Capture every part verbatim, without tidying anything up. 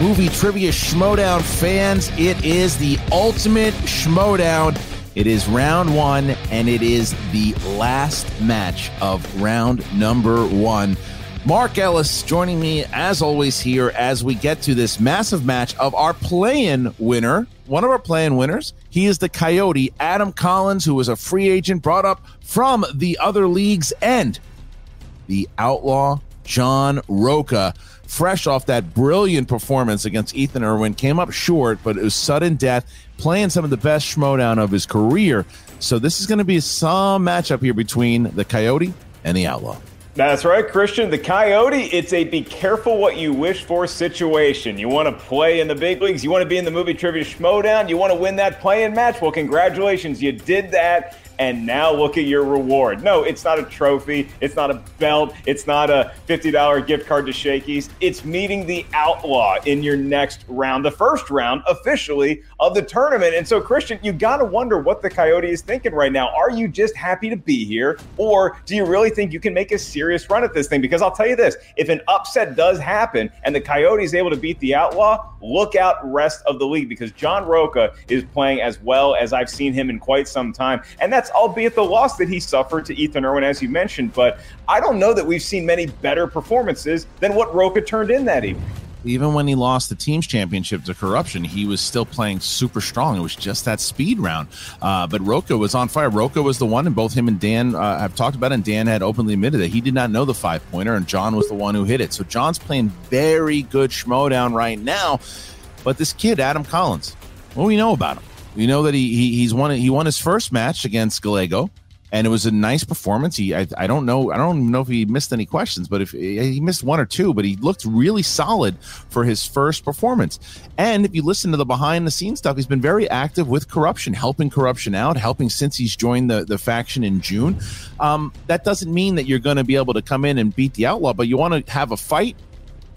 Movie Trivia Schmodown fans. It is the ultimate Schmodown. It is round one, and it is the last match of round number one. Mark Ellis joining me, as always, here as we get to this massive match of our play-in winner, one of our play-in winners. He is the Coyote, Adam Collins, who was a free agent brought up from the other leagues, and the Outlaw, John Rocha. Fresh off that brilliant performance against Ethan Irwin, came up short, but it was sudden death, playing some of the best Schmodown of his career. So this is going to be some matchup here between the Coyote and the Outlaw. That's right, Christian. The Coyote, it's a be careful what you wish for situation. You want to play in the big leagues. You want to be in the Movie Trivia Schmodown. You want to win that play-in match. Well, congratulations, you did that. And now look at your reward. No, it's not a trophy. It's not a belt. It's not a fifty dollars gift card to Shakey's. It's meeting the Outlaw in your next round, the first round officially of the tournament. And so, Christian, you got to wonder what the Coyote is thinking right now. Are you just happy to be here? Or do you really think you can make a serious run at this thing? Because I'll tell you this, if an upset does happen and the Coyote is able to beat the Outlaw, look out rest of the league, because John Rocha is playing as well as I've seen him in quite some time. And that's That's albeit the loss that he suffered to Ethan Irwin, as you mentioned, but I don't know that we've seen many better performances than what Rocha turned in that evening. Even when he lost the team's championship to Corruption, he was still playing super strong. It was just that speed round. Uh, but Rocha was on fire. Rocha was the one, and both him and Dan uh, have talked about it, and Dan had openly admitted that he did not know the five-pointer, and John was the one who hit it. So John's playing very good Schmodown right now. But this kid, Adam Collins, what do we know about him? You know that he, he he's won he won his first match against Gallego, and it was a nice performance. He I, I don't know I don't know if he missed any questions, but if he missed one or two, but he looked really solid for his first performance. And if you listen to the behind the scenes stuff, he's been very active with Corruption, helping Corruption out, helping since he's joined the, the faction in June. Um, that doesn't mean that you're going to be able to come in and beat the Outlaw, but you want to have a fight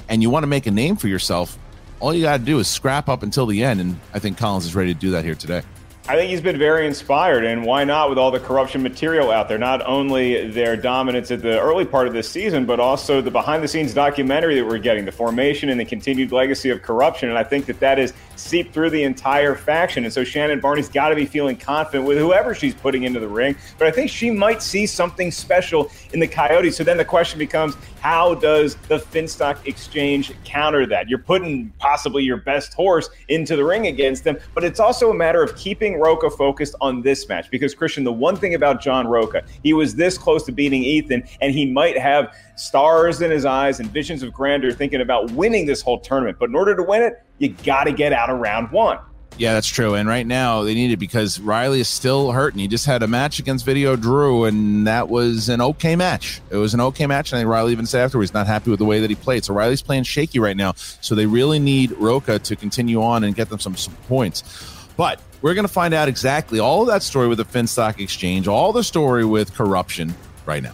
and you want to make a name for yourself. All you got to do is scrap up until the end, and I think Collins is ready to do that here today. I think he's been very inspired, and why not with all the Corruption material out there? Not only their dominance at the early part of this season, but also the behind-the-scenes documentary that we're getting, the formation and the continued legacy of Corruption, and I think that that is seeped through the entire faction. And so Shannon Barney's got to be feeling confident with whoever she's putting into the ring, but I think she might see something special in the Coyote. So then the question becomes, how does the Finstock Exchange counter that? You're putting possibly your best horse into the ring against them, but it's also a matter of keeping Rocha focused on this match, because Christian, the one thing about John Rocha, he was this close to beating Ethan, and he might have stars in his eyes and visions of grandeur thinking about winning this whole tournament, but in order to win it, you got to get out of round one. Yeah, that's true. And right now they need it because Riley is still hurting. He just had a match against Video Drew, and that was an okay match. It was an okay match, and I think Riley even said afterwards, not happy with the way that he played. So Riley's playing shaky right now. So they really need Rocha to continue on and get them some, some points. But we're going to find out exactly all of that story with the Finstock Exchange, all the story with corruption right now.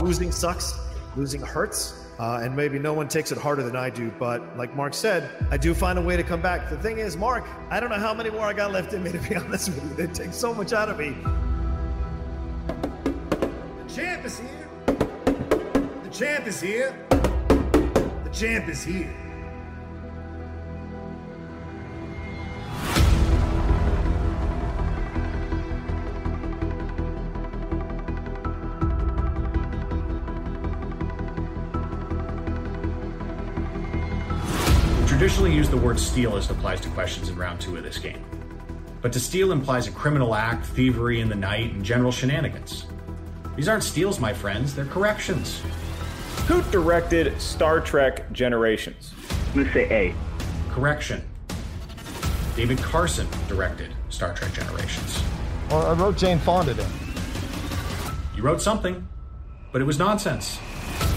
Losing sucks. Losing hurts. Uh, and maybe no one takes it harder than I do, but like Mark said, I do find a way to come back. The thing is, Mark, I don't know how many more I got left in me, to be honest with you. They take so much out of me. The champ is here. The champ is here. The champ is here. Traditionally use the word steal as it applies to questions in round two of this game. But to steal implies a criminal act, thievery in the night, and general shenanigans. These aren't steals, my friends, they're corrections. Who directed Star Trek Generations? I'm gonna say A. Correction. David Carson directed Star Trek Generations. Well, I wrote Jane Fonda then. You wrote something, but it was nonsense.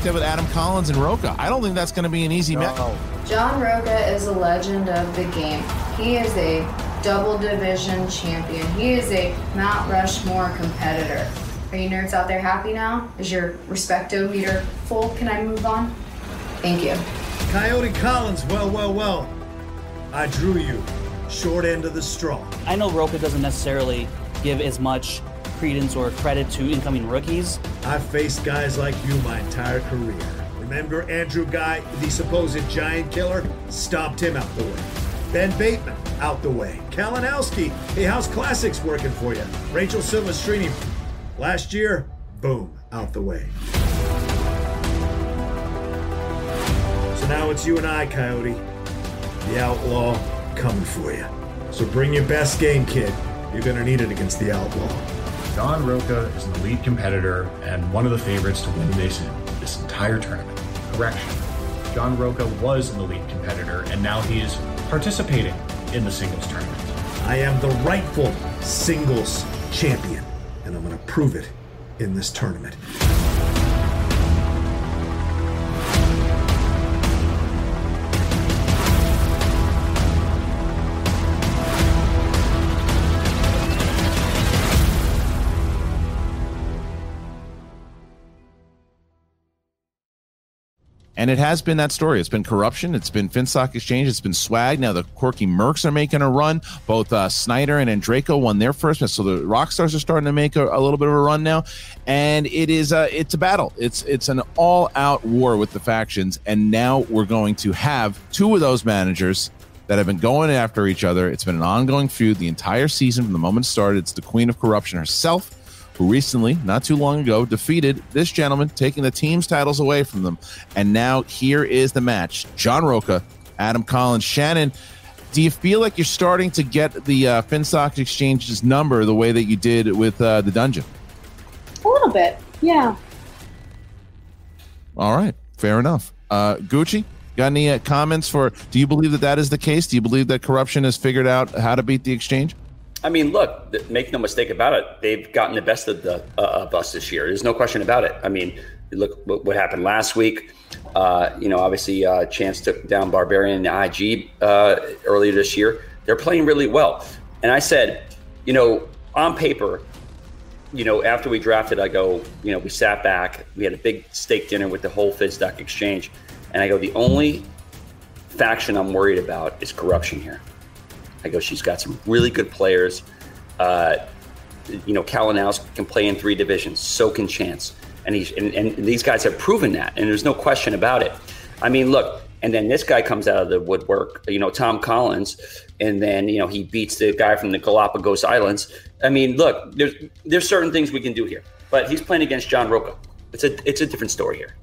With Adam Collins and Rocha. I don't think that's going to be an easy no. match. John Rocha is a legend of the game. He is a double division champion. He is a Mount Rushmore competitor. Are you nerds out there happy now? Is your respecto meter full? Can I move on? Thank you. Coyote Collins, well, well, well. I drew you. Short end of the straw. I know Rocha doesn't necessarily give as much credence or credit to incoming rookies. I've faced guys like you my entire career. Remember Andrew Guy, the supposed giant killer? Stomped him out the way. Ben Bateman, out the way. Kalinowski, hey, how's classics working for you? Rachel Silvestrini, last year, boom, out the way. So now it's you and I, Coyote. The Outlaw coming for you. So bring your best game, kid. You're gonna need it against the Outlaw. John Rocha is an elite competitor and one of the favorites to win this, this entire tournament. Correction. John Rocha was an elite competitor, and now he is participating in the singles tournament. I am the rightful singles champion, and I'm going to prove it in this tournament. And it has been that story. It's been corruption. It's been Finstock Exchange. It's been swag. Now the quirky Mercs are making a run. Both uh, Snyder and Andraco won their first match. So the Rockstars are starting to make a, a little bit of a run now. And it is a, it's a battle. It's it's an all-out war with the factions. And now we're going to have two of those managers that have been going after each other. It's been an ongoing feud the entire season from the moment it started. It's the Queen of Corruption herself, who recently, not too long ago, defeated this gentleman, taking the team's titles away from them. And now here is the match. John Rocha, Adam Collins. Shannon, do you feel like you're starting to get the uh, Finstock Exchange's number the way that you did with uh, the dungeon? A little bit, yeah. All right, fair enough. Uh, Gucci, got any uh, comments for, do you believe that that is the case? Do you believe that corruption has figured out how to beat the exchange? I mean, look, th- make no mistake about it. They've gotten the best of the uh, of us this year. There's no question about it. I mean, look what happened last week. Uh, you know, obviously, uh, Chance took down Barbarian and I G uh, earlier this year. They're playing really well. And I said, you know, on paper, you know, after we drafted, I go, you know, we sat back. We had a big steak dinner with the whole Finstock Exchange. And I go, the only faction I'm worried about is corruption here. I go, she's got some really good players. Uh, you know, Kalinowski can play in three divisions. So can Chance. And, he's, and, and these guys have proven that. And there's no question about it. I mean, look, and then this guy comes out of the woodwork, you know, Tom Collins. And then, you know, he beats the guy from the Galapagos Islands. I mean, look, there's, there's certain things we can do here. But he's playing against John Rocha. It's a, it's a different story here.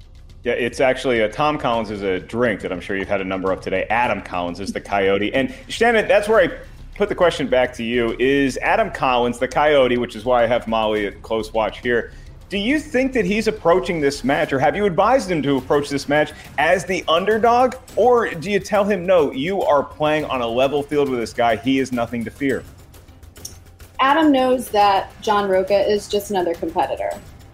Yeah, it's actually a Tom Collins is a drink that I'm sure you've had a number of today. Adam Collins is the Coyote. And Shannon, that's where I put the question back to you. Is Adam Collins the Coyote, which is why I have Molly at close watch here, Do you think that he's approaching this match, or have you advised him to approach this match as the underdog? Or do you tell him, no, you are playing on a level field with this guy. He is nothing to fear. Adam knows that John Rocha is just another competitor.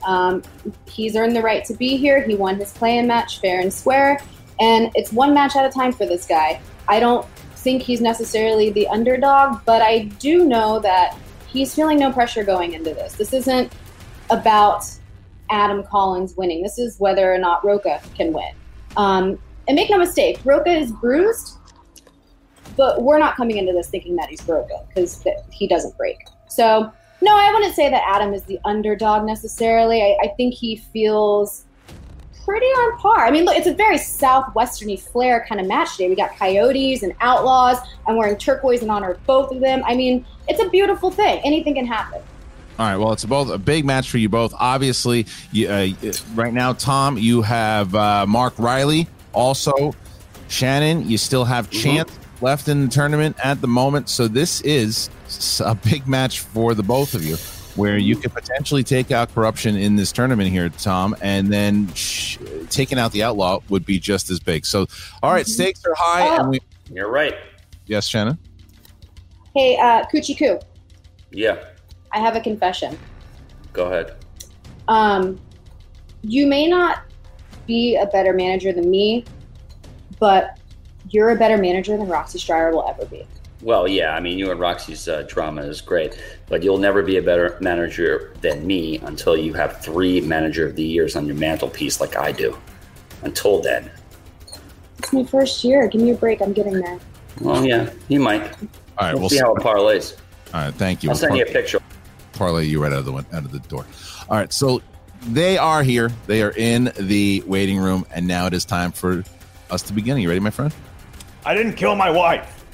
Um, he's earned the right to be here. He won his play-in match fair and square. And it's one match at a time for this guy. I don't think he's necessarily the underdog, but I do know that he's feeling no pressure going into this. This isn't about Adam Collins winning. This is whether or not Rocha can win. Um, and make no mistake, Rocha is bruised, but we're not coming into this thinking that he's broken, because he doesn't break. So, no, I wouldn't say that Adam is the underdog necessarily. I, I think he feels pretty on par. I mean, look, it's a very Southwestern-y flair kind of match today. We got Coyotes and Outlaws. I'm wearing turquoise in honor of both of them. I mean, it's a beautiful thing. Anything can happen. All right. Well, it's both a big match for you both. Obviously, you, uh, right now, Tom, you have uh, Mark Riley. Also, Shannon, you still have Chance mm-hmm. left in the tournament at the moment. So this is a big match for the both of you, where you could potentially take out Corruption in this tournament here, Tom, and then sh- taking out the Outlaw would be just as big. So, all right, mm-hmm. stakes are high. Oh. and we- You're right. Yes, Shannon? Hey, uh, Coochie Coo. Yeah. I have a confession. Go ahead. Um, you may not be a better manager than me, but you're a better manager than Roxy Stryer will ever be. Well, yeah, I mean, you and Roxy's uh, drama is great, but you'll never be a better manager than me until you have three Manager of the Years on your mantelpiece like I do. Until then. It's my first year. Give me a break. I'm getting there. Well, yeah, you might. All right, we'll, we'll see how it parlays. All right, thank you. I'll we'll send par- you a picture. Parlay you right out of the one, out of the door. All right, so they are here. They are in the waiting room, and now it is time for us to begin. Are you ready, my friend? I didn't kill my wife.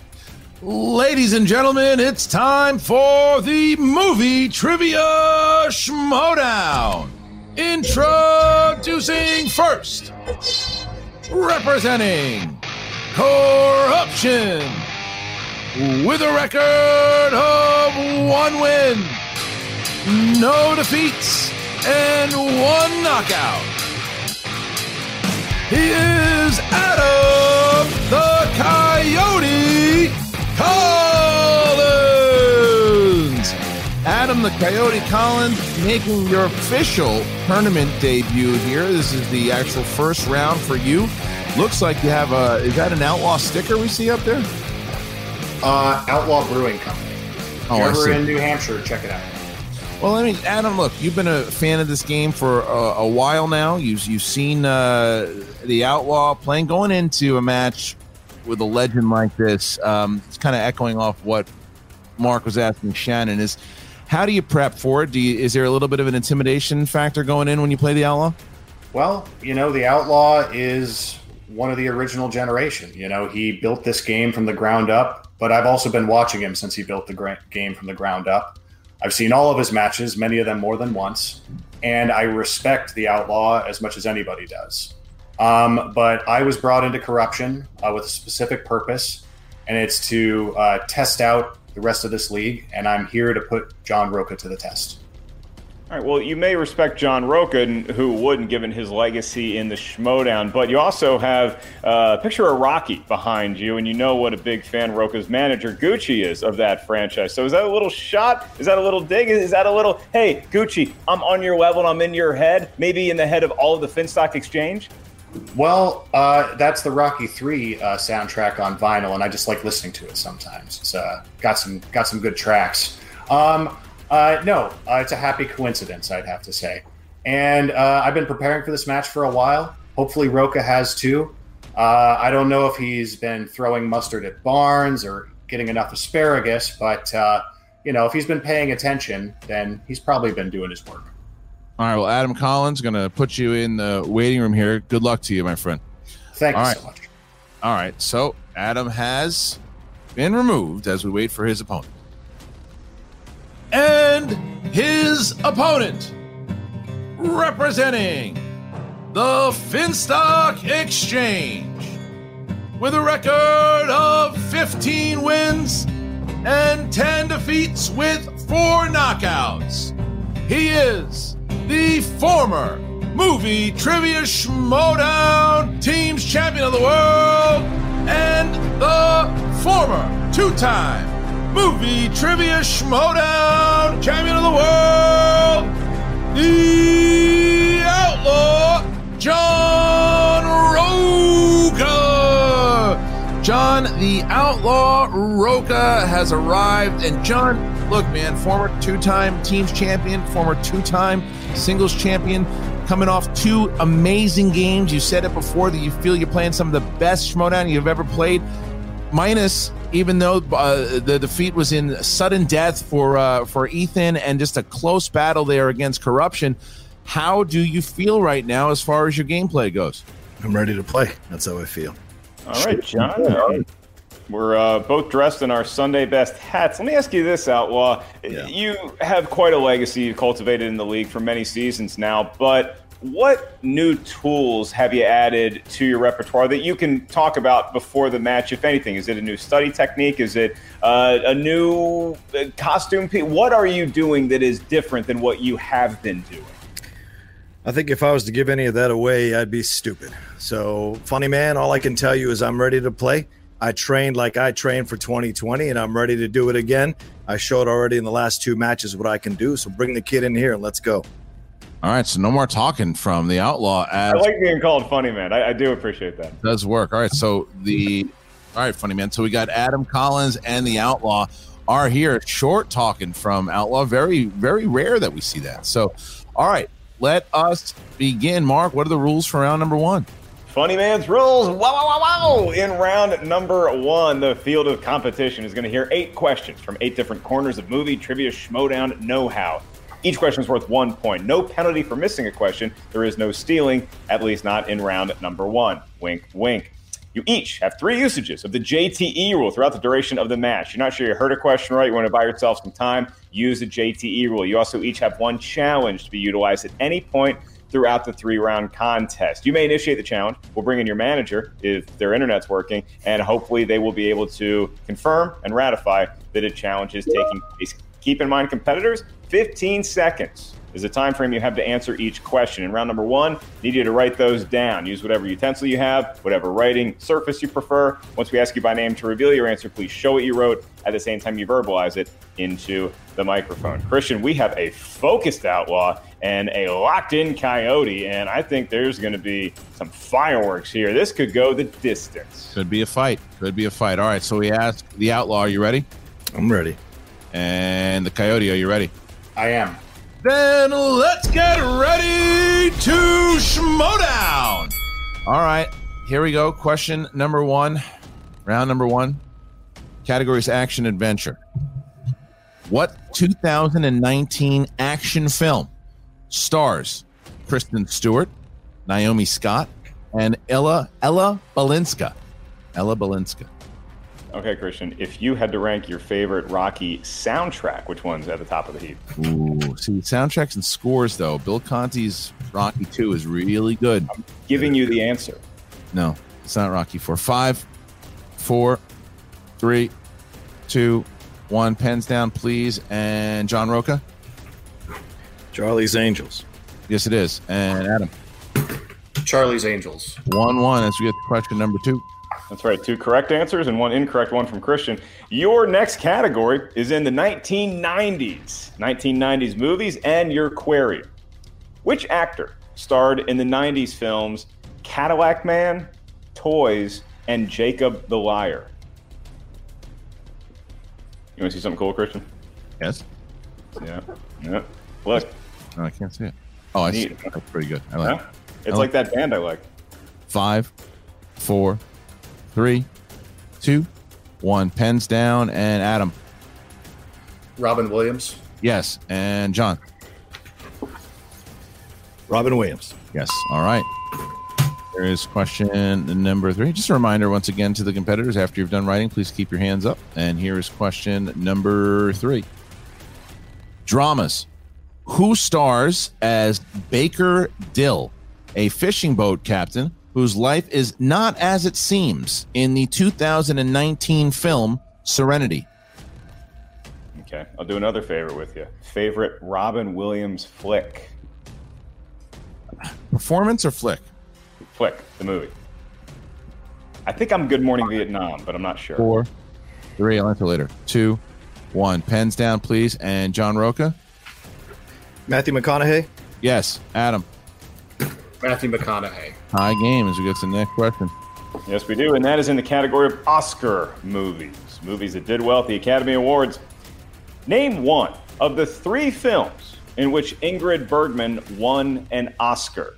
Ladies and gentlemen, it's time for the Movie Trivia Schmodown. Introducing first, representing Corruption, with a record of one win, no defeats, and one knockout. He is Adam the Coyote Collins. Adam the Coyote Collins making your official tournament debut here. This is the actual first round for you. Looks like you have a, is that an Outlaw sticker we see up there? Uh, Outlaw Brewing Company. If oh, you're ever in New Hampshire, check it out. Well, I mean, Adam, look, you've been a fan of this game for a, a while now. You've, you've seen uh, the Outlaw playing. Going into a match with a legend like this, um, it's kind of echoing off what Mark was asking Shannon, is how do you prep for it? Do you, is there a little bit of an intimidation factor going in when you play the Outlaw? Well, you know, the Outlaw is one of the original generation. You know, he built this game from the ground up, but I've also been watching him since he built the gra- game from the ground up. I've seen all of his matches, many of them more than once, and I respect the Outlaw as much as anybody does. Um, but I was brought into Corruption uh, with a specific purpose, and it's to uh, test out the rest of this league, and I'm here to put John Rocha to the test. All right, well, you may respect John Rocha, who wouldn't, given his legacy in the Schmodown, but you also have uh, a picture of Rocky behind you, and you know what a big fan Rocha's manager, Gucci, is of that franchise. So is that a little shot? Is that a little dig? Is that a little, hey, Gucci, I'm on your level and I'm in your head, maybe in the head of all of the Finstock Exchange? Well, uh, that's the Rocky three uh, soundtrack on vinyl, and I just like listening to it sometimes. It's uh, got some got some good tracks. Um Uh, no, uh, it's a happy coincidence, I'd have to say. And uh, I've been preparing for this match for a while. Hopefully Rocha has too. Uh, I don't know if he's been throwing mustard at barns or getting enough asparagus, but, uh, you know, if he's been paying attention, then he's probably been doing his work. All right, well, Adam Collins, going to put you in the waiting room here. Good luck to you, my friend. Thank you so much. All right, so Adam has been removed as we wait for his opponent. And his opponent, representing the Finstock Exchange, with a record of fifteen wins and ten defeats with four knockouts, he is the former Movie Trivia Schmodown Teams Champion of the World and the former two-time Movie Trivia Schmodown Champion of the World, the Outlaw John Rocha. John the Outlaw Rocha has arrived, and John, look, man, former two-time teams champion, former two-time singles champion, coming off two amazing games. You said it before that you feel you're playing some of the best Schmodown you've ever played, minus, even though uh, the defeat was in sudden death for uh, for Ethan and just a close battle there against Corruption. How do you feel right now as far as your gameplay goes? I'm ready to play. That's how I feel. All right, John. All right. We're uh, both dressed in our Sunday best hats. Let me ask you this, Outlaw. Yeah. You have quite a legacy you've cultivated in the league for many seasons now, but what new tools have you added to your repertoire that you can talk about before the match, if anything? Is it a new study technique? Is it uh, a new costume piece? What are you doing that is different than what you have been doing? I think if I was to give any of that away, I'd be stupid. So, funny man, all I can tell you is I'm ready to play. I trained like I trained for twenty twenty, and I'm ready to do it again. I showed already in the last two matches what I can do, so bring the kid in here and let's go. All right, so no more talking from the Outlaw. As I like being called Funny Man. I, I do appreciate that. It does work. All right, so the all right, Funny Man. So we got Adam Collins and the Outlaw are here. Short talking from Outlaw. Very, very rare that we see that. So, all right, let us begin. Mark, what are the rules for round number one? Funny Man's rules. Wow, wow, wow, wow. In round number one, the field of competition is going to hear eight questions from eight different corners of movie trivia Schmodown know-how. Each question is worth one point. No penalty for missing a question. There is no stealing, at least not in round number one. Wink, wink. You each have three usages of the J T E rule throughout the duration of the match. You're not sure you heard a question right, you want to buy yourself some time, use the J T E rule. You also each have one challenge to be utilized at any point throughout the three-round contest. You may initiate the challenge. We'll bring in your manager if their internet's working, and hopefully they will be able to confirm and ratify that a challenge is taking place. Keep in mind, competitors, fifteen seconds is the time frame you have to answer each question. In round number one, need you to write those down. Use whatever utensil you have, whatever writing surface you prefer. Once we ask you by name to reveal your answer, please show what you wrote. At the same time, you verbalize it into the microphone. Christian, we have a focused Outlaw and a locked-in Coyote, and I think there's going to be some fireworks here. This could go the distance. Could be a fight. Could be a fight. All right, so we ask the Outlaw, are you ready? I'm ready. And the Coyote, are you ready? I am. Then let's get ready to Schmodown. All right, here we go. Question number one, round number one. Categories action adventure. What two thousand nineteen action film stars Kristen Stewart, Naomi Scott, and Ella Ella Balinska? Ella Balinska. Okay, Christian, if you had to rank your favorite Rocky soundtrack, which one's at the top of the heap? Ooh, see, soundtracks and scores, though. Bill Conti's Rocky two is really good. I'm giving you the answer. No, it's not Rocky four. Five, four, three, two, one. Pens down, please. And John Rocha? Charlie's Angels. Yes, it is. And Adam? Charlie's Angels. one one as we get to question number two. That's right. Two correct answers and one incorrect one from Christian. Your next category is in the nineteen nineties. nineteen nineties movies and your query. Which actor starred in the nineties films Cadillac Man, Toys, and Jacob the Liar? You want to see something cool, Christian? Yes. Yeah. Yeah. Look. No, I can't see it. Oh, I Neat. see it. That's pretty good. I like yeah. it. It's I like, like that band I like. Five, four, three, two, one. Pens down. And Adam? Robin Williams. Yes. And John? Robin Williams. Yes. All right. There is question number three. Just a reminder once again to the competitors, after you've done writing, please keep your hands up. And here is question number three. Dramas. Who stars as Baker Dill, a fishing boat captain whose life is not as it seems, in the two thousand nineteen film Serenity? Okay, I'll do another favor with you. Favorite Robin Williams flick. Performance or flick? Flick, the movie. I think I'm Good Morning Vietnam, but I'm not sure. Four, three, I'll answer later. Two, one. Pens down, please. And John Rocha? Matthew McConaughey? Yes. Adam? Matthew McConaughey. High game as we get to the next question. Yes, we do. And that is in the category of Oscar movies. Movies that did well at the Academy Awards. Name one of the three films in which Ingrid Bergman won an Oscar.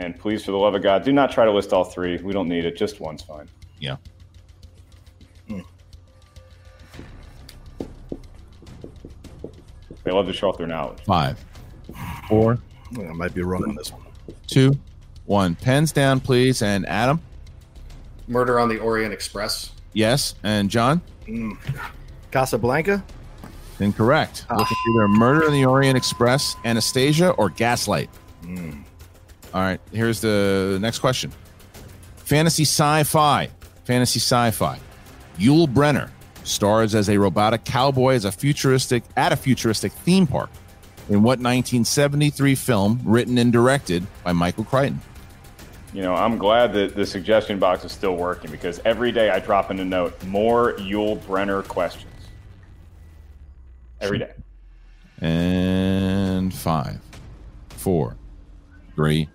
And please, for the love of God, do not try to list all three. We don't need it. Just one's fine. Yeah. Mm. They love to show off their knowledge. Five. Four. I might be running this one. Two. One. Pens down, please. And Adam? Murder on the Orient Express. Yes. And John? Mm. Casablanca? Incorrect. Ah. Look at either Murder on the Orient Express, Anastasia, or Gaslight. Mm. All right, here's the next question. Fantasy sci-fi. Fantasy sci-fi. Yul Brynner stars as a robotic cowboy as a futuristic at a futuristic theme park in what nineteen seventy-three film written and directed by Michael Crichton? You know, I'm glad that the suggestion box is still working because every day I drop in a note, more Yul Brynner questions. Every day. And five, four, three,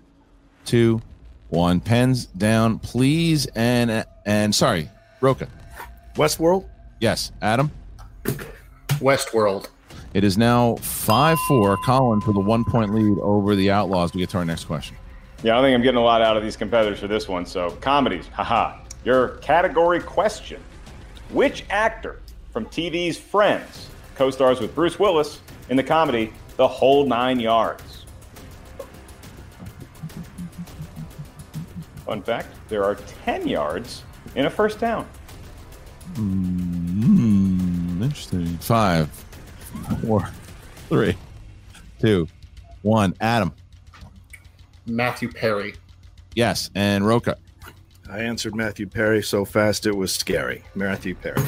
two, one. Pens down, please. And and sorry, Rocha. Westworld? Yes. Adam? Westworld. It is now five four. Colin for the one-point lead over the Outlaws. We get to our next question. Yeah, I think I'm getting a lot out of these competitors for this one. So, comedies. Haha. Your category question. Which actor from T V's Friends co-stars with Bruce Willis in the comedy The Whole Nine Yards? Fun fact, there are ten yards in a first down. Mm, interesting. Five, four, three, two, one. Adam. Matthew Perry. Yes. And Rocha. I answered Matthew Perry so fast it was scary. Matthew Perry.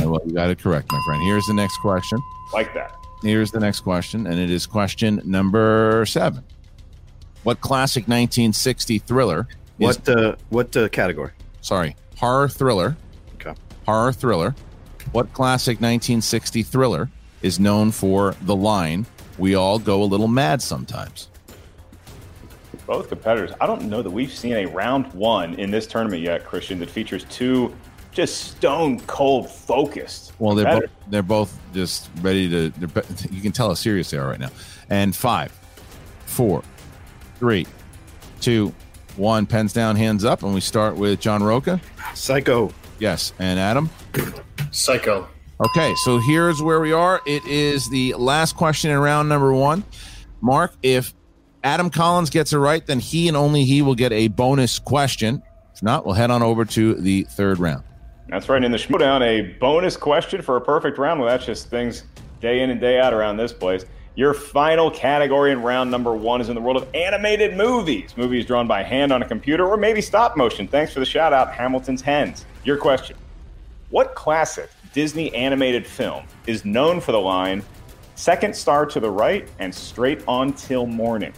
Well, you got it correct, my friend. Here's the next question. Like that. Here's the next question, and it is question number seven. What classic nineteen sixty thriller? What uh, what uh, category? Sorry, horror thriller. Okay. Horror thriller. What classic nineteen sixty thriller is known for the line, "We all go a little mad sometimes"? Both competitors. I don't know that we've seen a round one in this tournament yet, Christian, that features two just stone cold focused. Well, they're both, they're both just ready to. You can tell how serious they are right now. And five, four, three, two. One. Pens down, hands up, and we start with John Rocha. Psycho. Yes. And Adam? Psycho. Okay, so here's where we are. It is the last question in round number one. Mark, if Adam Collins gets it right, then he and only he will get a bonus question. If not, we'll head on over to the third round. That's right. In the showdown, a bonus question for a perfect round. Well, that's just things day in and day out around this place. Your final category in round number one is in the world of animated movies. Movies drawn by hand on a computer or maybe stop motion. Thanks for the shout out, Hamilton's Hens. Your question. What classic Disney animated film is known for the line, second star to the right and straight on till morning?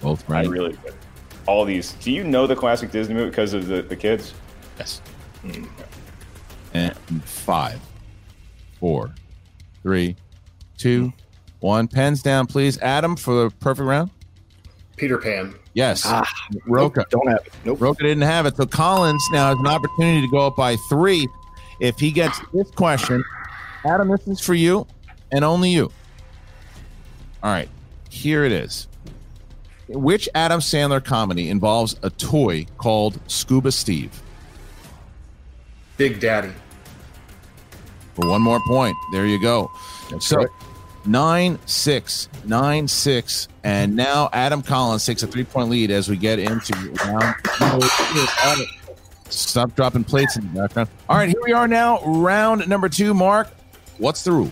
Both right. I really good. All these. Do you know the classic Disney movie because of the, the kids? Yes. Mm. And five. Four, three, two, one. Pens down, please. Adam, for the perfect round. Peter Pan. Yes. Ah, Rocha. Nope, don't have it. Nope. Rocha didn't have it. So Collins now has an opportunity to go up by three. If he gets this question, Adam, this is for you and only you. All right. Here it is. Which Adam Sandler comedy involves a toy called Scuba Steve? Big Daddy. For one more point. There you go. That's so correct. nine six nine six, and now Adam Collins takes a three-point lead as we get into round two. Stop dropping plates in the background. All right, here we are now. Round number two. Mark, what's the rules?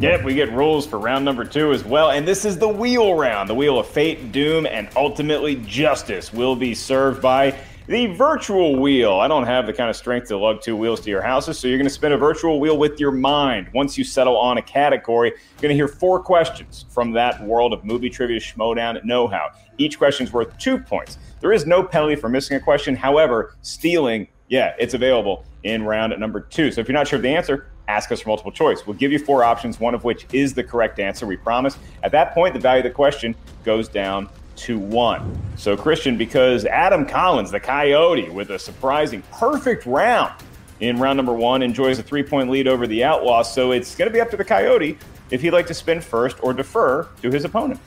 Yep, we get rules for round number two as well, and this is the wheel round. The wheel of fate, doom, and ultimately justice will be served by the virtual wheel. I don't have the kind of strength to lug two wheels to your houses, so you're going to spin a virtual wheel with your mind. Once you settle on a category, you're going to hear four questions from that world of movie trivia, schmodown, know-how. Each question's worth two points. There is no penalty for missing a question. However, stealing, yeah, it's available in round number two. So if you're not sure of the answer, ask us for multiple choice. We'll give you four options, one of which is the correct answer, we promise. At that point, the value of the question goes down to one. So, Christian, because Adam Collins, the Coyote, with a surprising perfect round in round number one, enjoys a three-point lead over the Outlaw, so it's going to be up to the Coyote if he'd like to spin first or defer to his opponent.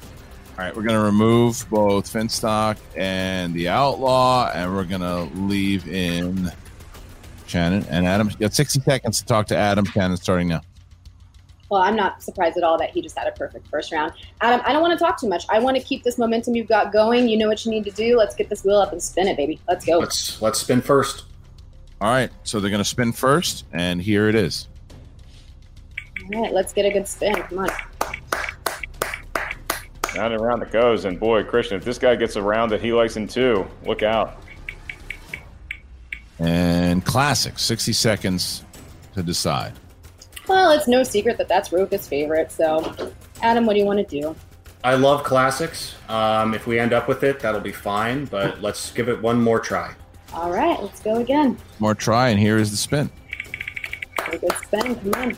All right, we're going to remove both Finstock and the Outlaw, and we're going to leave in Shannon and Adam. You got sixty seconds to talk to Adam. Shannon, starting now. Well, I'm not surprised at all that he just had a perfect first round. Adam, I don't want to talk too much. I want to keep this momentum you've got going. You know what you need to do. Let's get this wheel up and spin it, baby. Let's go. Let's, let's spin first. All right, so they're going to spin first, and here it is. All right, let's get a good spin. Come on. Round and round it goes, and boy, Christian, if this guy gets a round that he likes in two, look out. And classic, sixty seconds to decide. Well, it's no secret that that's Rocha's favorite. So, Adam, what do you want to do? I love classics. Um, if we end up with it, that'll be fine. But let's give it one more try. All right, let's go again. More try, and here is the spin. A good spin. Come on.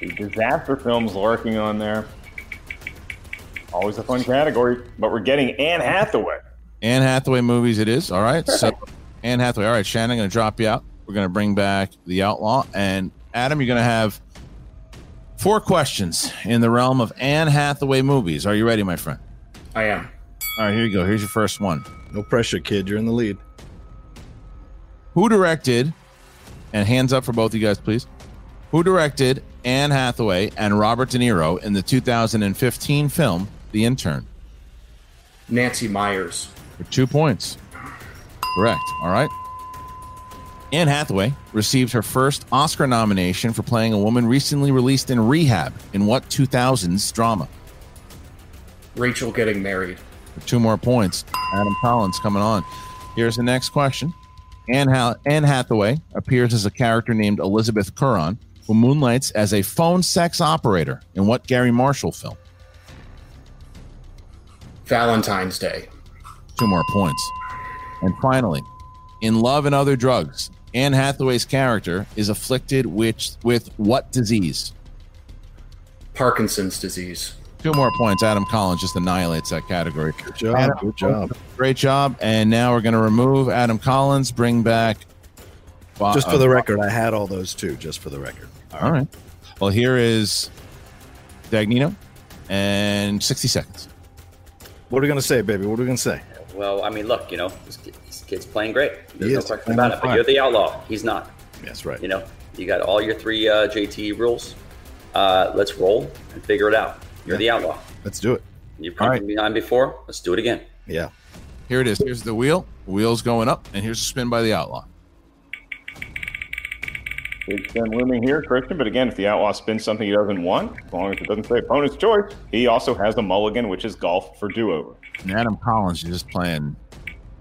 The disaster films lurking on there. Always a fun category. But we're getting Anne Hathaway. Anne Hathaway movies it is. All right. Perfect. So, Anne Hathaway. All right, Shannon, I'm going to drop you out. We're going to bring back the Outlaw. And, Adam, you're going to have four questions in the realm of Anne Hathaway movies. Are you ready, my friend? I am. All right, here you go. Here's your first one. No pressure, kid. You're in the lead. Who directed, and hands up for both of you guys, please. Who directed Anne Hathaway and Robert De Niro in the two thousand fifteen film The Intern? Nancy Myers. For two points. Correct. All right. Anne Hathaway received her first Oscar nomination for playing a woman recently released in rehab in what two thousands drama? Rachel Getting Married. For two more points. Adam Collins coming on. Here's the next question. Anne, ha- Anne Hathaway appears as a character named Elizabeth Curran, who moonlights as a phone sex operator in what Gary Marshall film? Valentine's Day. Two more points. And finally, in Love and Other Drugs, Anne Hathaway's character is afflicted with, with what disease? Parkinson's disease. Two more points. Adam Collins just annihilates that category. Good job. Adam, good job. Great job. And now we're going to remove Adam Collins, bring back. Bob, just for the uh, record, I had all those two, just for the record. All, all right. right. Well, here is Dagnino and sixty seconds. What are we going to say, baby? What are we going to say? Well, I mean, look, you know, this kid, this kid's playing great. There's no question about it, but you're the Outlaw. He's not. That's right. You know, you got all your three uh, J T E rules. Uh, let's roll and figure it out. You're yeah. the Outlaw. Let's do it. You've come right. from behind before. Let's do it again. Yeah. Here it is. Here's the wheel. The wheel's going up, and here's a spin by the Outlaw. Big spin looming here, Christian, but again, if the Outlaw spins something he doesn't want, as long as it doesn't say opponent's choice, he also has the mulligan, which is golf for do-over. And Adam Collins is just playing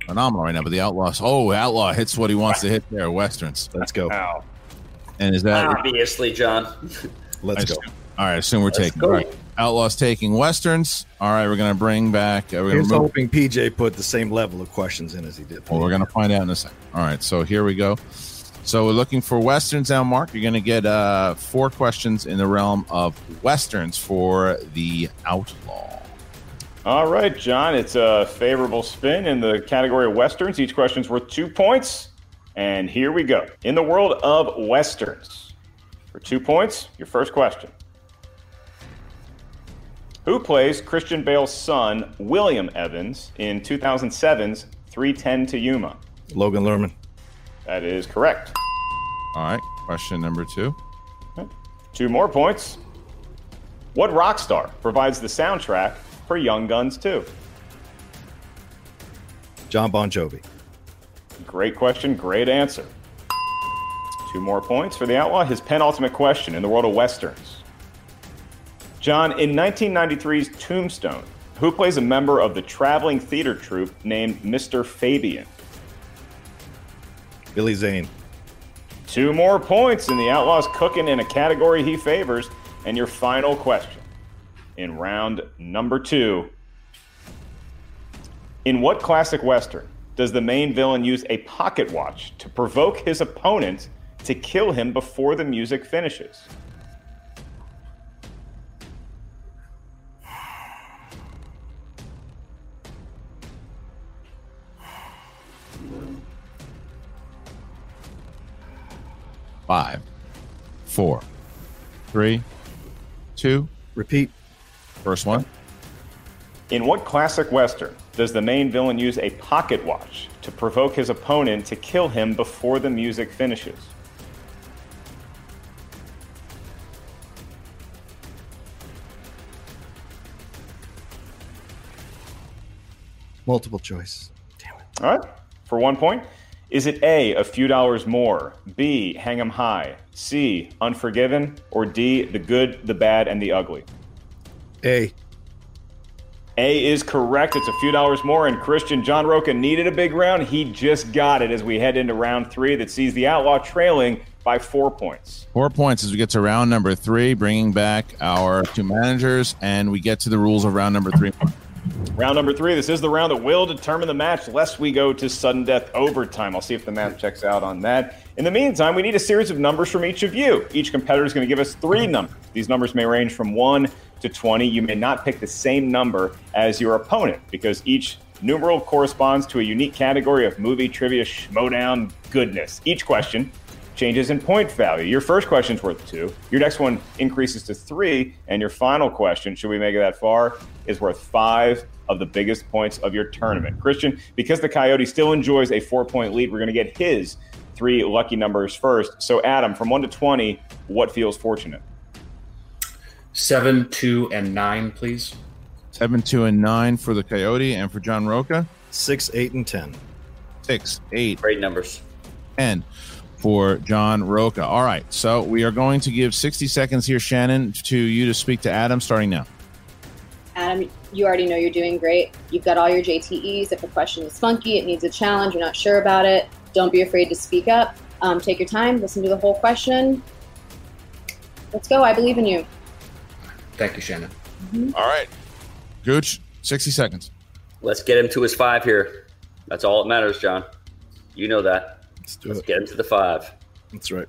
phenomenal right now, but the Outlaw's, oh, Outlaw hits what he wants to hit there, Westerns. Let's go. Wow. And is that obviously, John. Let's go. All right, I assume we're Let's taking right. Outlaw's taking Westerns. All right, we're going to bring back. Uh, Here's remove. hoping P J put the same level of questions in as he did. Well, we're going to find out in a second. All right, so here we go. So we're looking for Westerns now, Mark. You're going to get uh, four questions in the realm of Westerns for the Outlaw. All right, John. It's a favorable spin in the category of Westerns. Each question's worth two points. And here we go. In the world of Westerns, for two points, your first question. Who plays Christian Bale's son, William Evans, in two thousand seven's three ten to Yuma? Logan Lerman. That is correct. All right. Question number two. Okay. Two more points. What rock star provides the soundtrack for Young Guns two? John Bon Jovi. Great question. Great answer. Two more points for the Outlaw. His penultimate question in the world of Westerns. John, in nineteen ninety-three's Tombstone, who plays a member of the traveling theater troupe named Mister Fabian? Billy Zane. Two more points, and the Outlaw's cooking in a category he favors. And your final question in round number two. In what classic Western does the main villain use a pocket watch to provoke his opponent to kill him before the music finishes? Five, four, three, two. Repeat. First one. In what classic Western does the main villain use a pocket watch to provoke his opponent to kill him before the music finishes? Multiple choice. Damn it. All right. For one point. Is it A, A Few Dollars More, B, Hang 'em High, C, Unforgiven, or D, The Good, the Bad, and the Ugly? A. A is correct. It's A Few Dollars More, and Christian John Rocha needed a big round. He just got it as we head into round three that sees the Outlaw trailing by four points. Four points as we get to round number three, bringing back our two managers, and we get to the rules of round number three. Round number three. This is the round that will determine the match, lest we go to sudden death overtime. I'll see if the math checks out on that. In the meantime, we need a series of numbers from each of you. Each competitor is going to give us three numbers. These numbers may range from one to twenty. You may not pick the same number as your opponent because each numeral corresponds to a unique category of movie trivia schmodown goodness. Each question changes in point value. Your first question's worth two. Your next one increases to three. And your final question, should we make it that far, is worth five of the biggest points of your tournament. Christian, because the Coyote still enjoys a four-point lead, we're going to get his three lucky numbers first. So, Adam, from one to twenty, what feels fortunate? Seven, two, and nine, please. Seven, two, and nine for the Coyote. And for John Rocha? Six, eight, and ten. Six, eight. Great numbers. Ten. For John Rocha. All right, so we are going to give sixty seconds here, Shannon, to you to speak to Adam, starting now. Adam, you already know you're doing great. You've got all your J T Es. If a question is funky, it needs a challenge, you're not sure about it, don't be afraid to speak up. Um, take your time, listen to the whole question. Let's go. I believe in you. Thank you, Shannon. Mm-hmm. All right. Gooch, sixty seconds. Let's get him to his five here. That's all that matters, John. You know that. Let's, Let's get into the five. That's right.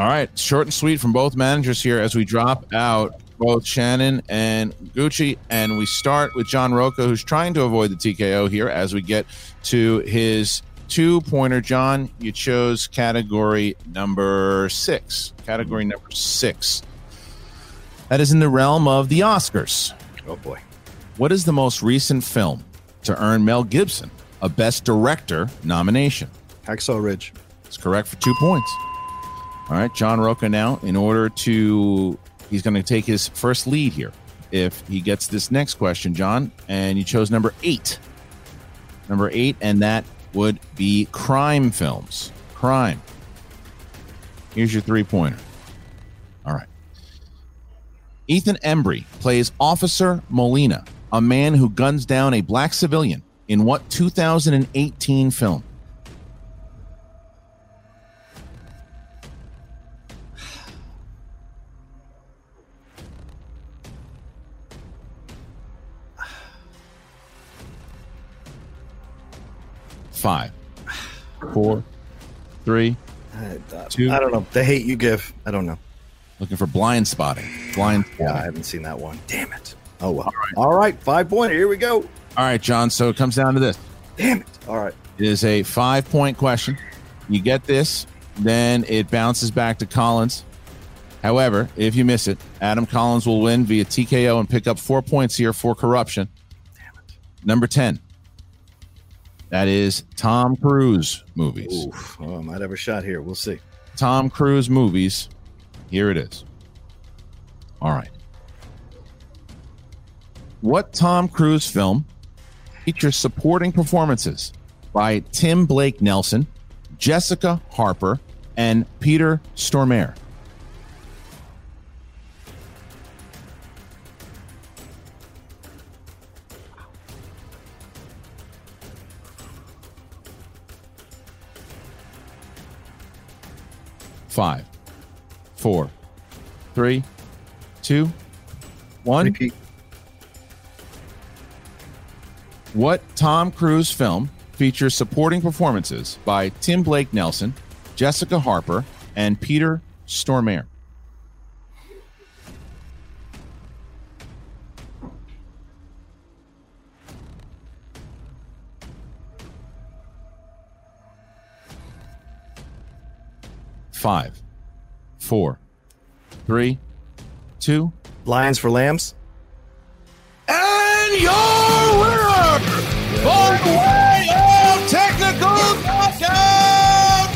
All right. Short and sweet from both managers here as we drop out both Shannon and Gucci. And we start with John Rocha, who's trying to avoid the T K O here as we get to his two-pointer. John, you chose category number six. Category number six. That is in the realm of the Oscars. Oh, boy. What is the most recent film to earn Mel Gibson a Best Director nomination? Hacksaw Ridge. That's correct for two points. All right, John Rocha now, in order to, he's going to take his first lead here if he gets this next question, John. And you chose number eight. Number eight, and that would be crime films. Crime. Here's your three-pointer. All right. Ethan Embry plays Officer Molina, a man who guns down a black civilian in what two thousand eighteen film? Five, four, three, I, I, two. I don't know. The Hate U Give. I don't know. Looking for Blind Spotting. Blind Spotting. Yeah, I haven't seen that one. Damn it. Oh, well. All right. All right. Five pointer. Here we go. All right, John. So it comes down to this. Damn it. All right. It is a five-point question. You get this, then it bounces back to Collins. However, if you miss it, Adam Collins will win via T K O and pick up four points here for corruption. Damn it. Number ten. That is Tom Cruise movies. Oof. Oh, I might have a shot here. We'll see. Tom Cruise movies. Here it is. All right. What Tom Cruise film features supporting performances by Tim Blake Nelson, Jessica Harper, and Peter Stormare? five, four, three, two, one. Repeat. What Tom Cruise film features supporting performances by Tim Blake Nelson, Jessica Harper, and Peter Stormare? Five, four, three, two. Lions for Lambs. And your winner by way of technical knockout,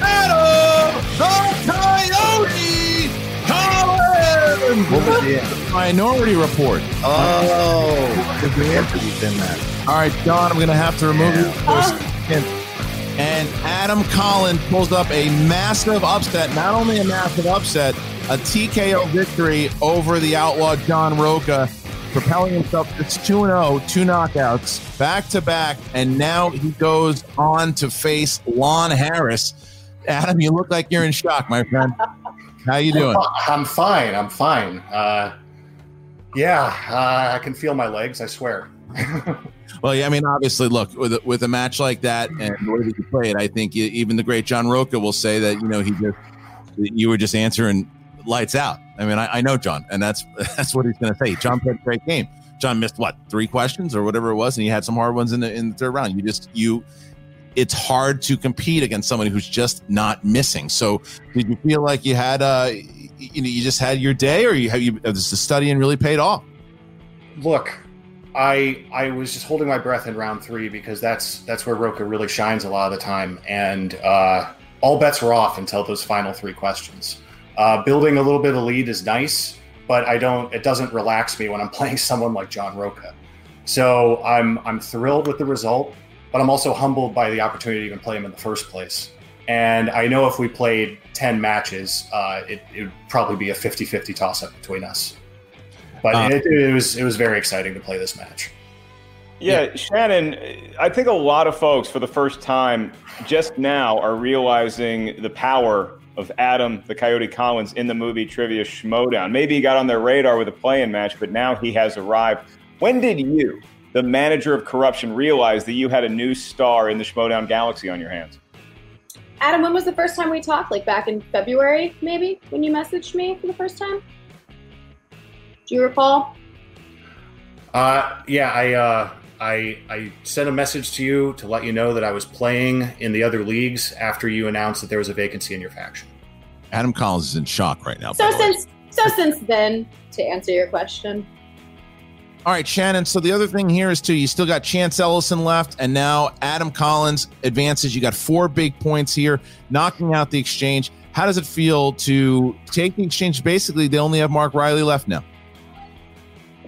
Adam the Coyote Collins. What was the Minority Report? Oh, because we have to defend that. All right, John, I'm going to have to remove you first. And Adam Collins pulls up a massive upset, not only a massive upset, a T K O victory over the outlaw John Rocha, propelling himself. It's two and oh, two knockouts, back-to-back, and now he goes on to face Lon Harris. Adam, you look like you're in shock, my friend. How you doing? I'm fine. I'm fine. Uh, yeah, uh, I can feel my legs, I swear. Well, yeah, I mean, obviously, look, with a, with a match like that and the way that you played, I think you, even the great John Rocha will say that, you know, he just, you were just answering lights out. I mean, I, I know John, and that's that's what he's going to say. John played a great game. John missed, what, three questions or whatever it was, and he had some hard ones in the in the third round. You just, you, it's hard to compete against somebody who's just not missing. So did you feel like you had, uh, you know, you just had your day, or you have you, has the studying really paid off? Look. I I was just holding my breath in round three because that's that's where Rocha really shines a lot of the time, and uh, all bets were off until those final three questions. Uh, building a little bit of lead is nice, but I don't it doesn't relax me when I'm playing someone like John Rocha. So I'm I'm thrilled with the result, but I'm also humbled by the opportunity to even play him in the first place. And I know if we played ten matches, uh, it it would probably be a fifty-fifty toss-up between us. But um, it, it was it was very exciting to play this match. Yeah, yeah, Shannon, I think a lot of folks for the first time just now are realizing the power of Adam the Coyote Collins in the movie Trivia Schmodown. Maybe he got on their radar with a play-in match, but now he has arrived. When did you, the manager of Corruption, realize that you had a new star in the Schmodown galaxy on your hands? Adam, when was the first time we talked? Like back in February, maybe, when you messaged me for the first time? Do you recall? Uh, yeah, I, uh, I I sent a message to you to let you know that I was playing in the other leagues after you announced that there was a vacancy in your faction. Adam Collins is in shock right now. So since so since then, to answer your question. All right, Shannon. So the other thing here is, too, you still got Chance Ellison left, and now Adam Collins advances. You got four big points here, knocking out the exchange. How does it feel to take the exchange? Basically, they only have Mark Riley left now.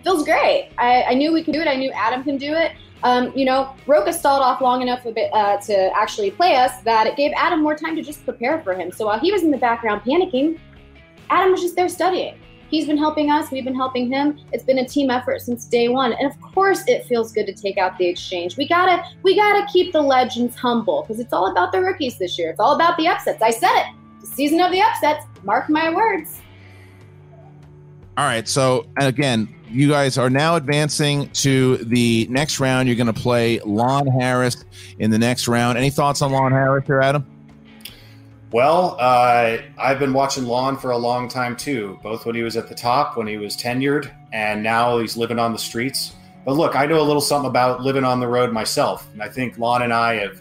Feels great. I, I knew we could do it. I knew Adam can do it. Um, you know, Rocha stalled off long enough a bit, uh, to actually play us that it gave Adam more time to just prepare for him. So while he was in the background panicking, Adam was just there studying. He's been helping us. We've been helping him. It's been a team effort since day one. And of course it feels good to take out the exchange. We gotta, we gotta keep the legends humble because it's all about the rookies this year. It's all about the upsets. I said it. The season of the upsets. Mark my words. All right. So, and again, you guys are now advancing to the next round. You're going to play Lon Harris in the next round. Any thoughts on Lon Harris here, Adam? Well, uh, I've been watching Lon for a long time, too, both when he was at the top, when he was tenured, and now he's living on the streets. But look, I know a little something about living on the road myself, and I think Lon and I have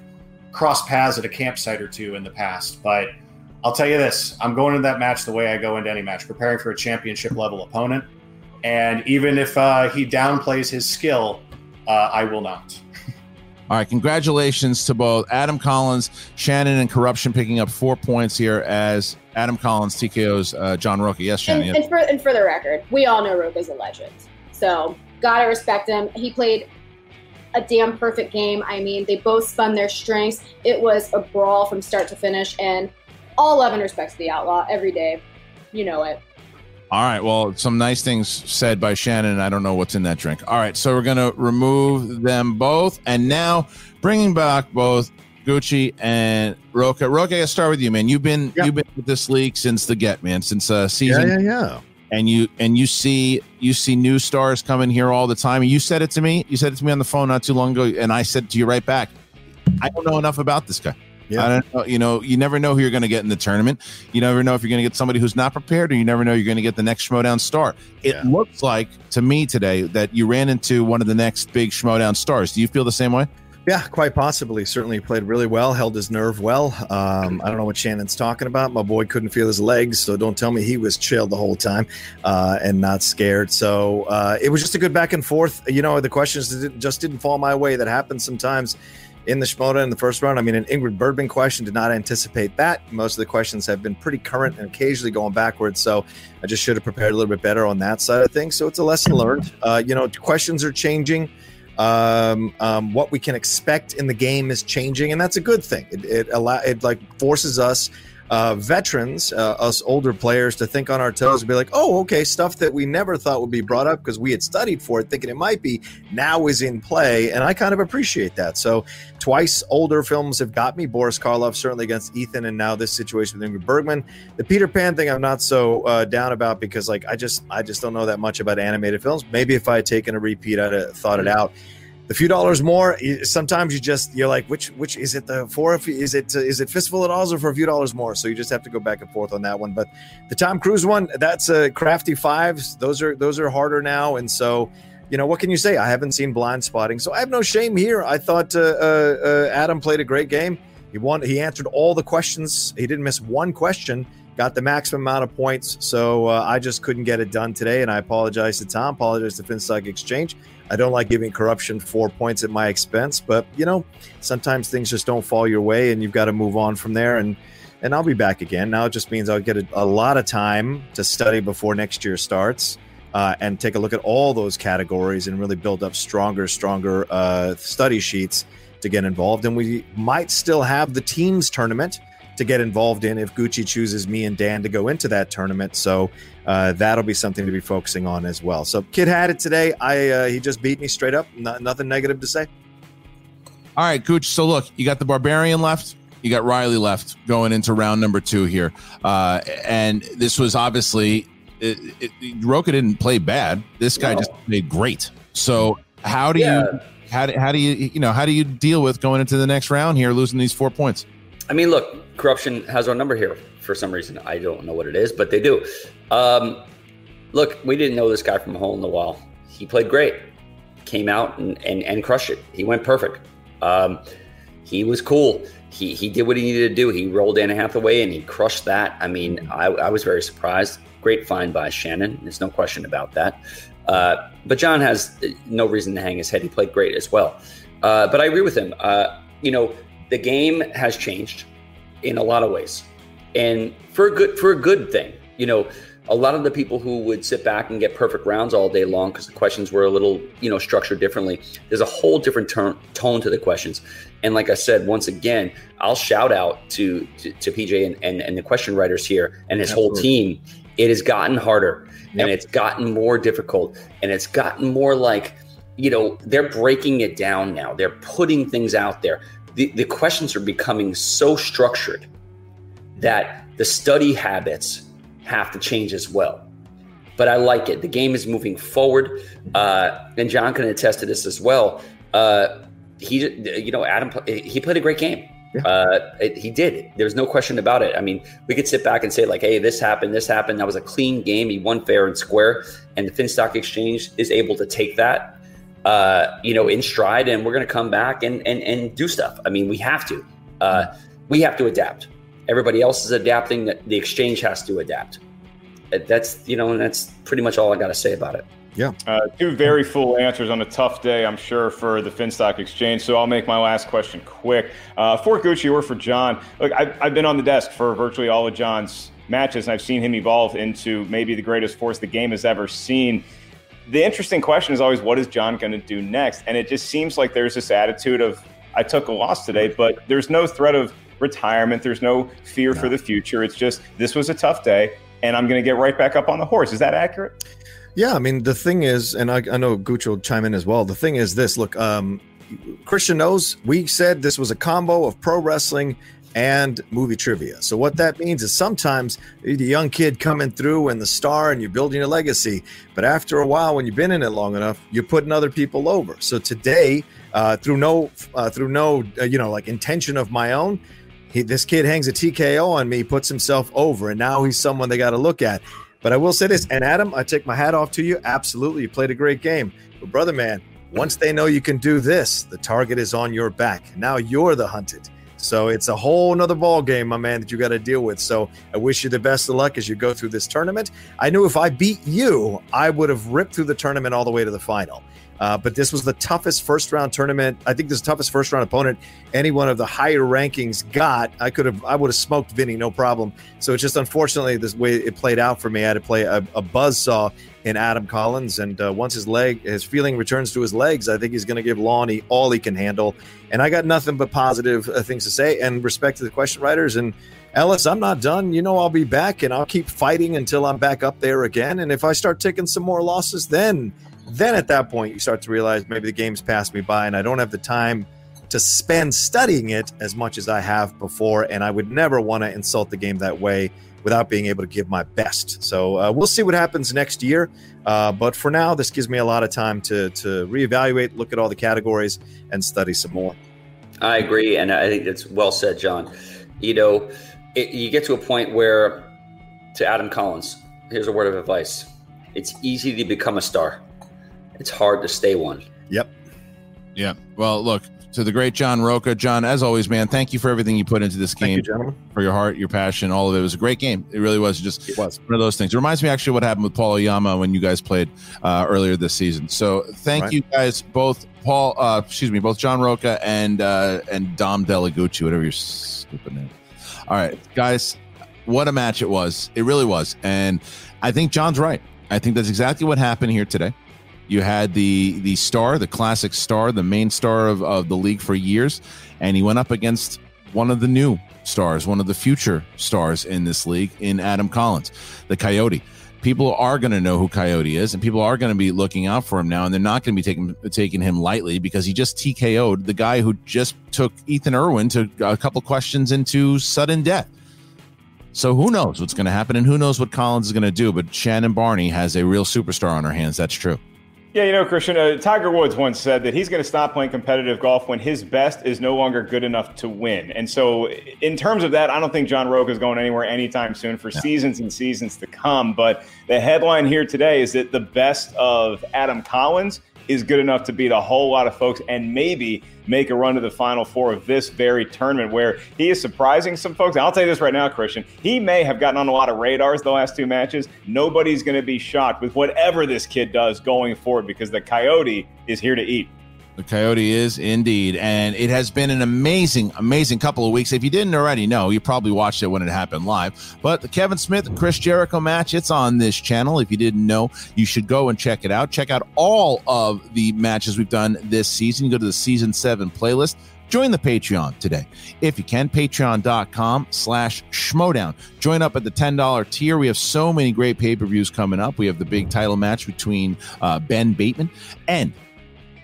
crossed paths at a campsite or two in the past. But I'll tell you this, I'm going into that match the way I go into any match, preparing for a championship-level opponent. And even if uh, he downplays his skill, uh, I will not. All right. Congratulations to both Adam Collins, Shannon, and Corruption picking up four points here as Adam Collins T K Os uh, John Rocha. Yes, Shannon. And, yes. And, for, and for the record, we all know Rocha's a legend. So got to respect him. He played a damn perfect game. I mean, they both spun their strengths. It was a brawl from start to finish. And all love and respect to the outlaw every day. You know it. All right. Well, some nice things said by Shannon. I don't know what's in that drink. All right. So we're going to remove them both. And now bringing back both Gucci and Rocha. Rocha, I gotta start with you, man. You've been yeah. you've been with this league since the get, man, since uh, season. Yeah, yeah, yeah. And you and you see you see new stars coming here all the time. And you said it to me. You said it to me on the phone not too long ago, and I said to you right back, I don't know enough about this guy. Yeah. I don't know. You know, you never know who you're going to get in the tournament. You never know if you're going to get somebody who's not prepared, or you never know you're going to get the next Schmodown star. It yeah. looks like to me today that you ran into one of the next big Schmodown stars. Do you feel the same way? Yeah, quite possibly. Certainly played really well, held his nerve well. Um, I don't know what Shannon's talking about. My boy couldn't feel his legs, so don't tell me he was chilled the whole time uh, and not scared. So uh, it was just a good back and forth. You know, the questions just didn't fall my way. That happens sometimes in the Shmoda in the first round. I mean, an Ingrid Bergman question, did not anticipate that. Most of the questions have been pretty current and occasionally going backwards. So I just should have prepared a little bit better on that side of things. So it's a lesson learned. Uh, you know, questions are changing. Um, um, what we can expect in the game is changing, and that's a good thing. It it, allow, it like forces us uh, veterans, uh, us older players, to think on our toes and be like, oh, okay, stuff that we never thought would be brought up because we had studied for it, thinking it might be, now is in play, and I kind of appreciate that. So twice older films have got me. Boris Karloff, certainly against Ethan, and now this situation with Ingrid Bergman. The Peter Pan thing I'm not so uh, down about because, like, I just I just don't know that much about animated films. Maybe if I had taken a repeat, I'd have thought it out. The Few Dollars More, sometimes you just, you're like, which which is it the four? Is it is it Fistful of Dollars or for a few dollars more? So you just have to go back and forth on that one. But the Tom Cruise one, that's a crafty fives. Those are those are harder now, and so, you know, what can you say? I haven't seen Blind Spotting, so I have no shame here. I thought uh, uh, Adam played a great game. He won. He answered all the questions. He didn't miss one question. Got the maximum amount of points. So uh, I just couldn't get it done today, and I apologize to Tom. Apologize to Finstock Exchange. I don't like giving Corruption four points at my expense, but you know, sometimes things just don't fall your way, and you've got to move on from there. And and I'll be back again. Now it just means I'll get a, a lot of time to study before next year starts. Uh, and take a look at all those categories and really build up stronger, stronger uh, study sheets to get involved. And we might still have the teams tournament to get involved in if Gucci chooses me and Dan to go into that tournament. So uh, that'll be something to be focusing on as well. So kid had it today. I uh, he just beat me straight up. Not, nothing negative to say. All right, Gucci. So look, you got the Barbarian left. You got Riley left going into round number two here. Uh, and this was obviously... It, it, it, Rocha didn't play bad. This guy no. just played great. So how do yeah. you how do, how do you you know how do you deal with going into the next round here, losing these four points? I mean, look, Corruption has our number here for some reason. I don't know what it is, but they do. Um, look, we didn't know this guy from a hole in the wall. He played great, came out and and, and crushed it. He went perfect. Um, he was cool. He he did what he needed to do. He rolled Anna Hathaway and he crushed that. I mean, I, I was very surprised. Great find by Shannon. There's no question about that. Uh, but John has no reason to hang his head. He played great as well. Uh, but I agree with him. Uh, you know, the game has changed in a lot of ways, and for a good for a good thing. You know, a lot of the people who would sit back and get perfect rounds all day long because the questions were a little, you know, structured differently. There's a whole different turn, tone to the questions. And like I said, once again, I'll shout out to to, to P J and, and and the question writers here and his Absolutely. whole team. It has gotten harder yep. and it's gotten more difficult and it's gotten more like, you know, they're breaking it down now. They're putting things out there. The, the questions are becoming so structured that the study habits have to change as well. But I like it. The game is moving forward. Uh, and John can attest to this as well. Uh, he, you know, Adam, he played a great game. Yeah. Uh, it, he did. There's no question about it. I mean, we could sit back and say like, hey, this happened, this happened. That was a clean game. He won fair and square. And the Finstock Exchange is able to take that, uh, you know, in stride. And we're going to come back and, and, and do stuff. I mean, we have to. Uh, we have to adapt. Everybody else is adapting. The Exchange has to adapt. That's, you know, and that's pretty much all I got to say about it. Yeah. Uh, two very full answers on a tough day, I'm sure, for the Finstock Exchange. So I'll make my last question quick. Uh, for Gucci or for John, look, I've, I've been on the desk for virtually all of John's matches, and I've seen him evolve into maybe the greatest force the game has ever seen. The interesting question is always, what is John going to do next? And it just seems like there's this attitude of, I took a loss today, but there's no threat of retirement. There's no fear no. for the future. It's just, this was a tough day, and I'm going to get right back up on the horse. Is that accurate? Yeah, I mean, the thing is, and I, I know Gucci will chime in as well. The thing is this, look, um, Christian knows we said this was a combo of pro wrestling and movie trivia. So what that means is sometimes you're the young kid coming through and the star and you're building a legacy. But after a while, when you've been in it long enough, you're putting other people over. So today, uh, through no, uh, through no, uh, you know, like intention of my own, he, this kid hangs a T K O on me, puts himself over, and now he's someone they got to look at. But I will say this, and Adam, I take my hat off to you. Absolutely. You played a great game. But brother, man, once they know you can do this, the target is on your back. Now you're the hunted. So it's a whole nother ball game, my man, that you got to deal with. So I wish you the best of luck as you go through this tournament. I knew if I beat you, I would have ripped through the tournament all the way to the final. Uh, but this was the toughest first round tournament. I think this is the toughest first round opponent any one of the higher rankings got. I could have, I would have smoked Vinny, no problem. So it's just unfortunately this way it played out for me. I had to play a, a buzzsaw in Adam Collins, and uh, once his leg, his feeling returns to his legs, I think he's going to give Lonnie all he can handle. And I got nothing but positive uh, things to say and respect to the question writers. And Ellis, I'm not done. You know, I'll be back and I'll keep fighting until I'm back up there again. And if I start taking some more losses, then, then at that point you start to realize maybe the game's passed me by and I don't have the time to spend studying it as much as I have before. And I would never want to insult the game that way without being able to give my best. So uh, we'll see what happens next year. Uh, but for now, this gives me a lot of time to, to reevaluate, look at all the categories and study some more. I agree. And I think that's well said, John. You know, it, you get to a point where, to Adam Collins, here's a word of advice. It's easy to become a star. It's hard to stay one. Yep. Yeah. Well, look, to the great John Rocha. John, as always, man, thank you for everything you put into this game. Thank you, gentlemen. For your heart, your passion, all of it. It was a great game. It really was just it was. one of those things. It reminds me actually what happened with Paul Oyama when you guys played uh, earlier this season. So thank right. you guys both, Paul, uh, excuse me, both John Rocha and uh, and Dom Delagucci, whatever your stupid name. All right, guys, what a match it was. It really was. And I think John's right. I think that's exactly what happened here today. You had the the star, the classic star, the main star of, of the league for years, and he went up against one of the new stars, one of the future stars in this league in Adam Collins, the Coyote. People are going to know who Coyote is, and people are going to be looking out for him now, and they're not going to be taking taking him lightly because he just T K O'd the guy who just took Ethan Irwin to a couple questions into sudden death. So who knows what's going to happen, and who knows what Collins is going to do, but Shannon Barney has a real superstar on her hands. That's true. Yeah, you know, Christian, uh, Tiger Woods once said that he's going to stop playing competitive golf when his best is no longer good enough to win. And so in terms of that, I don't think John Rocha is going anywhere anytime soon for no. seasons and seasons to come. But the headline here today is that the best of Adam Collins is good enough to beat a whole lot of folks and maybe make a run to the Final Four of this very tournament where he is surprising some folks. And I'll tell you this right now, Christian, he may have gotten on a lot of radars the last two matches. Nobody's going to be shocked with whatever this kid does going forward because the Coyote is here to eat. The Coyote is indeed. And it has been an amazing, amazing couple of weeks. If you didn't already know, you probably watched it when it happened live. But the Kevin Smith, Chris Jericho match, it's on this channel. If you didn't know, you should go and check it out. Check out all of the matches we've done this season. Go to the Season seven playlist. Join the Patreon today. If you can, patreon.com slash schmodown. Join up at the ten dollars tier. We have so many great pay-per-views coming up. We have the big title match between uh, Ben Bateman and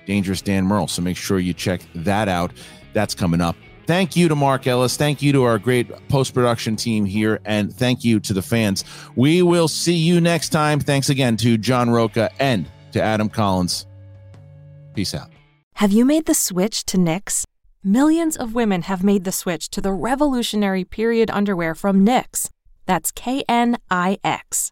Dangerous Dan Merle. So make sure you check that out. That's coming up. Thank you to Mark Ellis. Thank you to our great post-production team here. And thank you to the fans. We will see you next time. Thanks again to John Rocha and to Adam Collins. Peace out. Have you made the switch to Knix? Millions of women have made the switch to the revolutionary period underwear from Knix. That's K N I X.